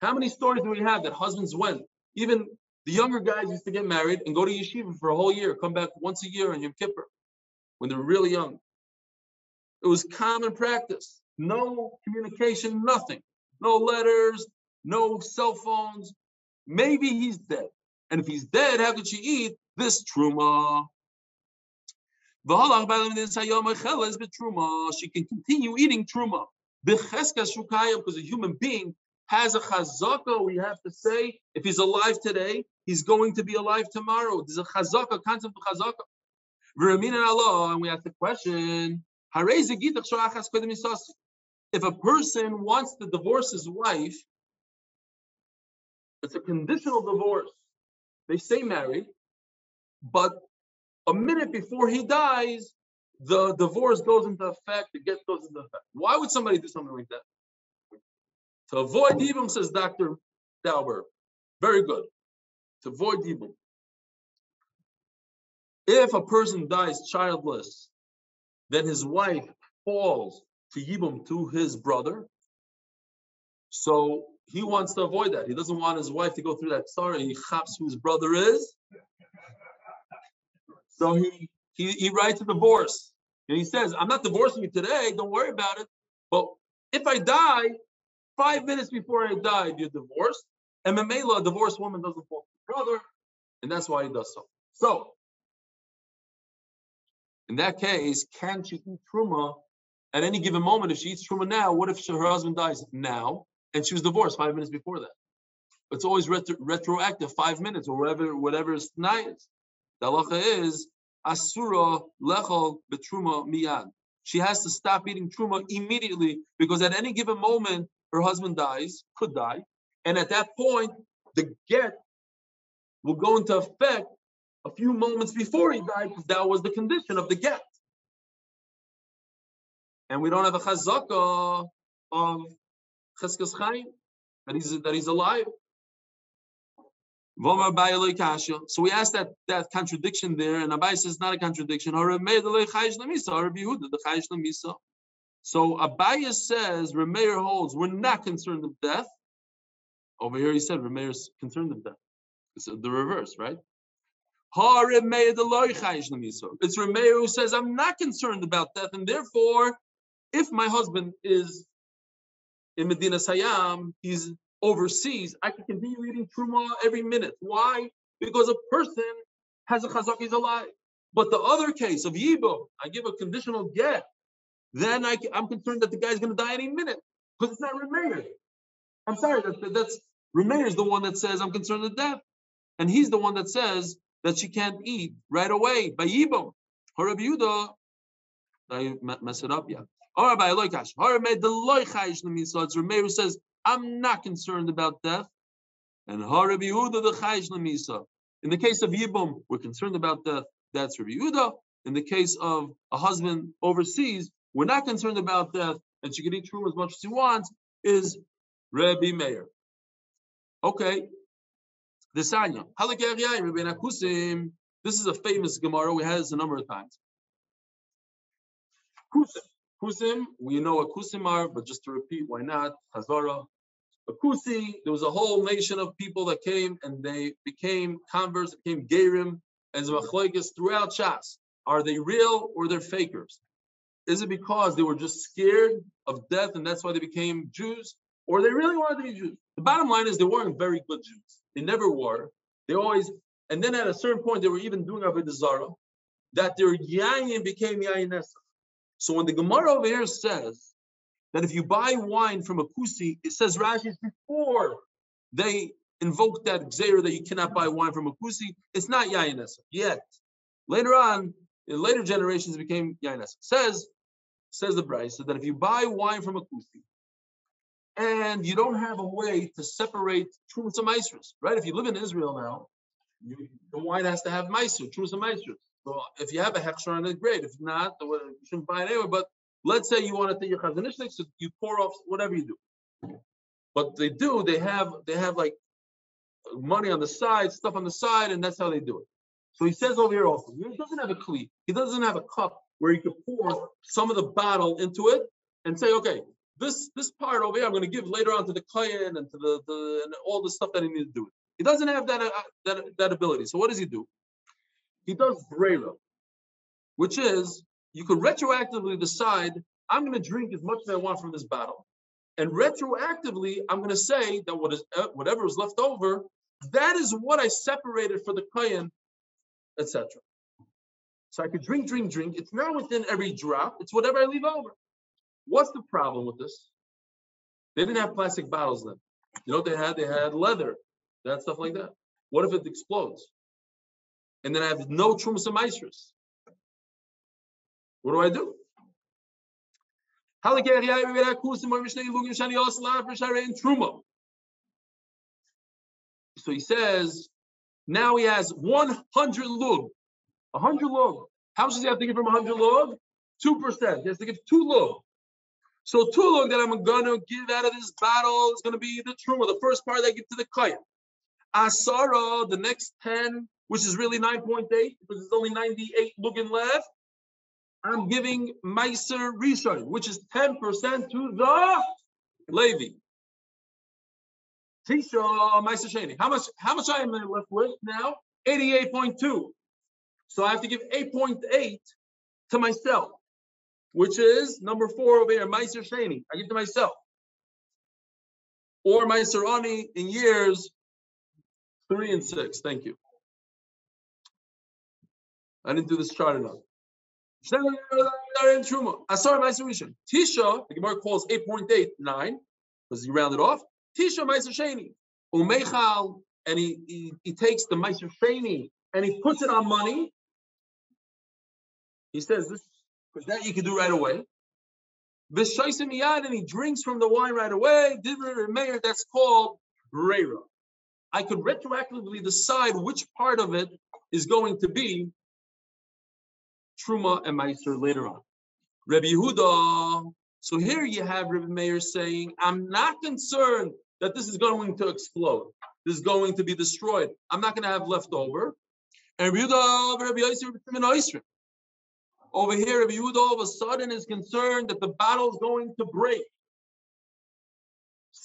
How many stories do we have that husbands went? Even the younger guys used to get married and go to yeshiva for a whole year, come back once a year on Yom Kippur when they were really young. It was common practice. No communication, nothing. No letters, no cell phones. Maybe he's dead. And if he's dead, how could she eat this truma? She can continue eating truma. Because a human being has a chazaka, we have to say, if he's alive today, he's going to be alive tomorrow. There's a chazaka, concept of chazaka. And we have to question, if a person wants to divorce his wife, it's a conditional divorce. They stay married, but a minute before he dies, the divorce goes into effect, the get goes into effect. Why would somebody do something like that? To avoid Dibum, says Doctor Dauber. Very good. To avoid Dibum. If a person dies childless, then his wife falls to Yibum, to his brother. So he wants to avoid that. He doesn't want his wife to go through that sorrow. He chaps who his brother is. So he, he, he writes a divorce. And he says, I'm not divorcing you today. Don't worry about it. But if I die, five minutes before I died, you're divorced. And Mamela, a divorced woman, doesn't fall to her brother. And that's why he does so. So, in that case, can she eat truma at any given moment? If she eats truma now, what if she, her husband dies now and she was divorced five minutes before that? It's always retro, retroactive, five minutes or whatever, whatever is nice. The halacha is asura lechol betruma miyad. She has to stop eating truma immediately because at any given moment her husband dies, could die, and at that point the get will go into effect a few moments before he died, because that was the condition of the get. And we don't have a chazaka of Cheskes Chaim, that he's, that he's alive. So we asked that, that contradiction there, and Abai says not a contradiction. So Abai says, Remeir holds, we're not concerned with death. Over here he said Reb Meir is concerned of that. It's the reverse, right? It's Reb Meir who says, I'm not concerned about death, and therefore, if my husband is in Medina Sayam, he's overseas, I can continue eating Truma every minute. Why? Because a person has a Chazaka, he's alive. But the other case of Yibo, I give a conditional get, then I, I'm concerned that the guy's going to die any minute because it's not Reb Meir. I'm sorry, that, that's Reb Meir is the one that says I'm concerned with death, and he's the one that says that she can't eat right away by Yibo. Or Rabbi Yehuda, I mess it up, yeah. Or Rabbi Eloikash, or Reb Meir who says I'm not concerned about death, and Or Rabbi Yehuda the Chai Shlamisa. In the case of Yibum, we're concerned about death. That's Rabbi Yehuda. In the case of a husband overseas, we're not concerned about death, and she can eat truma as much as she wants, is Rebbe Meir. Okay. The Sanya. This is a famous Gemara. We had this a number of times. Kusim. Kusim, we know what Kusim are, but just to repeat, why not? Hazara. A Kusi, there was a whole nation of people that came and they became converts, became Gerim, as Machlokes throughout Shas. Are they real or they're fakers? Is it because they were just scared of death and that's why they became Jews? Or they really wanted to be Jews? The bottom line is they weren't very good Jews. They never were. They always, and then at a certain point, they were even doing Avodah Zarah, that their Yayin became Yayinessa. So when the Gemara over here says that if you buy wine from a Kusi, it says Rashi before they invoke that Gzeira that you cannot buy wine from a Kusi, it's not Yayinessa yet. Later on, in later generations, it became Yayinessa. Says, says the Braisa that if you buy wine from a Kusi, and you don't have a way to separate Trumas and Maisrus, right? If you live in Israel now, you, the wine has to have Maisrus, Trumas and Maisrus. So if you have a Hefshar on it, great. If not, you shouldn't buy it anyway. But let's say you want to take your Chazanishnik, so you pour off whatever you do. But they do, they have, they have like money on the side, stuff on the side, and that's how they do it. So he says over here also, he doesn't have a kli. He doesn't have a cup where he could pour some of the bottle into it and say, okay, This this part over here I'm going to give later on to the kohen and to the, the and all the stuff that he needs to do. He doesn't have that uh, that that ability. So what does he do? He does brela, which is you could retroactively decide I'm going to drink as much as I want from this bottle, and retroactively I'm going to say that what is uh, whatever is left over, that is what I separated for the kohen, et cetera. So I could drink, drink, drink. It's not within every drop. It's whatever I leave over. What's the problem with this? They didn't have plastic bottles then. You know what they had? They had leather, that stuff like that. What if it explodes? And then I have no Trumas and Maisrus. What do I do? So he says, now he has one hundred lug. one hundred lug. How much does he have to give from one hundred lug? two percent. He has to give two lug. So two lug that I'm going to give out of this bottle is going to be the truma, the first part that I give to the kohen. Asara, the next ten, which is really nine point eight, because there's only ninety-eight lugin left. I'm giving meiser rishon, which is ten percent to the Levy. Tisha meiser sheni. How much, how much I am left with now? eighty-eight point two. So I have to give eight point eight to myself, which is number four over here, Meiser Sheni. I give to myself. Or Meiser Ani in years three and six. Thank you. I didn't do this chart enough. Asar Meiser Rishon. Tisha, the Gemara calls eight point eight nine, because he rounded off. Tisha Meiser Sheni. Umeichal, and he, he, he takes the Meiser Sheni and he puts it on money. He says this. Because that you can do right away. And he drinks from the wine right away. That's called Reira. I could retroactively decide which part of it is going to be Truma and Meiser later on. Rabbi Yehuda. So here you have Reb Meir saying, I'm not concerned that this is going to explode. This is going to be destroyed. I'm not going to have leftover. And Rabbi Yehuda, Rabbi Isai, over here, Rabbi Yehuda all of a sudden is concerned that the battle is going to break.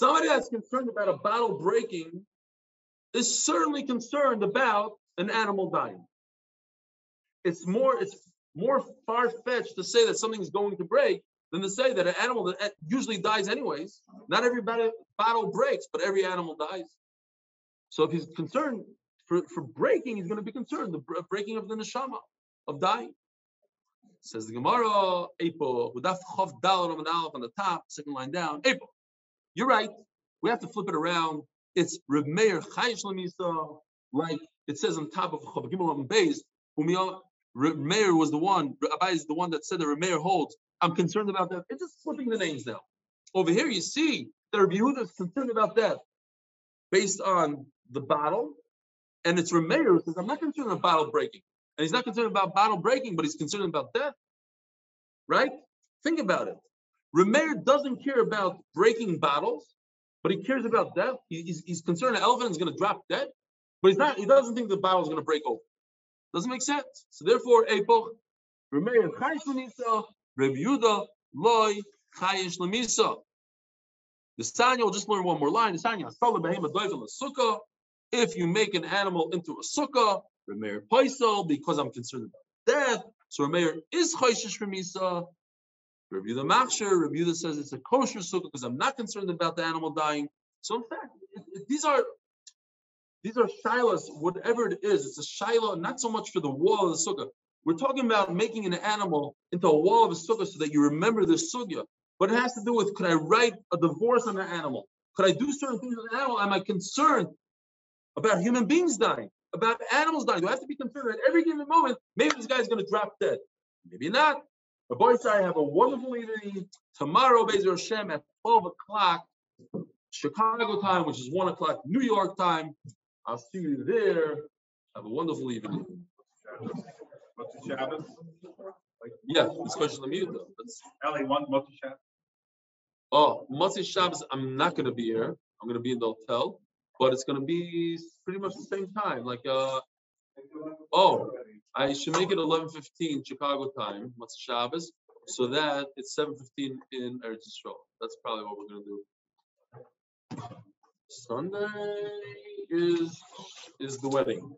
Somebody that's concerned about a bottle breaking is certainly concerned about an animal dying. It's more, it's more far-fetched to say that something's going to break than to say that an animal that usually dies anyways. Not every bottle breaks, but every animal dies. So if he's concerned for, for breaking, he's going to be concerned, the breaking of the neshama, of dying. Says the Gemara, Epo, Hudaf Chav Dal Raman Aleph on the top, second line down, Epo. You're right. We have to flip it around. It's Reb Meir Chai Shlamisa, like it says on top of Chav Gimel Am Beis. Reb Meir was the one. Abayah is the one that said that Reb Meir holds. I'm concerned about that. It's just flipping the names now. Over here, you see that Reb Yehuda is concerned about that based on the bottle, and it's Reb Meir who says, "I'm not concerned about bottle breaking," and he's not concerned about bottle breaking, but he's concerned about death. Right? Think about it. Reb Meir doesn't care about breaking bottles, but he cares about death. He, he's, he's concerned an elephant is going to drop dead, but he's not. He doesn't think the bottle is going to break over. Doesn't make sense. So therefore, Epoch, Reb Meir Chai Shlamisa, Reb Yehuda Loi Chai Shlamisa. The Sanya will just learn one more line. The Sanya Salah Behema Doiv on the Sukkah. If you make an animal into a Sukkah, Reb Meir Paisel, because I'm concerned about death. So Reb Meir is Chai Shlamisa. Reb Yehuda Machshir, Reb Yehuda says it's a kosher sukkah because I'm not concerned about the animal dying. So in fact, it, it, these are these are shilas, whatever it is. It's a shilah, not so much for the wall of the sukkah. We're talking about making an animal into a wall of a sukkah so that you remember the sugya. But it has to do with, could I write a divorce on an animal? Could I do certain things with an animal? Am I concerned about human beings dying? About animals dying? Do I have to be concerned at every given moment, maybe this guy's going to drop dead? Maybe not. Rabbi Isai, have a wonderful evening. Tomorrow, Bezer Hashem, at twelve o'clock, Chicago time, which is one o'clock, New York time. I'll see you there. Have a wonderful evening. What's the Shabbos? Yeah, it's question of the mute, though. Ellie, one Motzi Shabbos? Oh, Motzi Shabbos, I'm not going to be here. I'm going to be in the hotel, but it's going to be pretty much the same time. Like, uh, oh. I should make it eleven fifteen Chicago time, what's Shabbos, so that it's seven fifteen in Eretz Yisrael. That's probably what we're going to do. Sunday is is the wedding.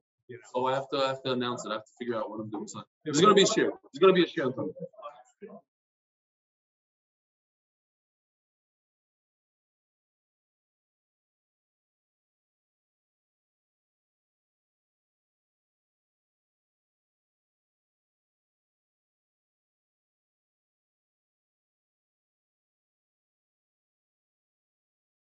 Oh, I have to I have to announce it. I have to figure out what I'm doing Sunday. There's going to be a share. There's going to be a share on Sunday.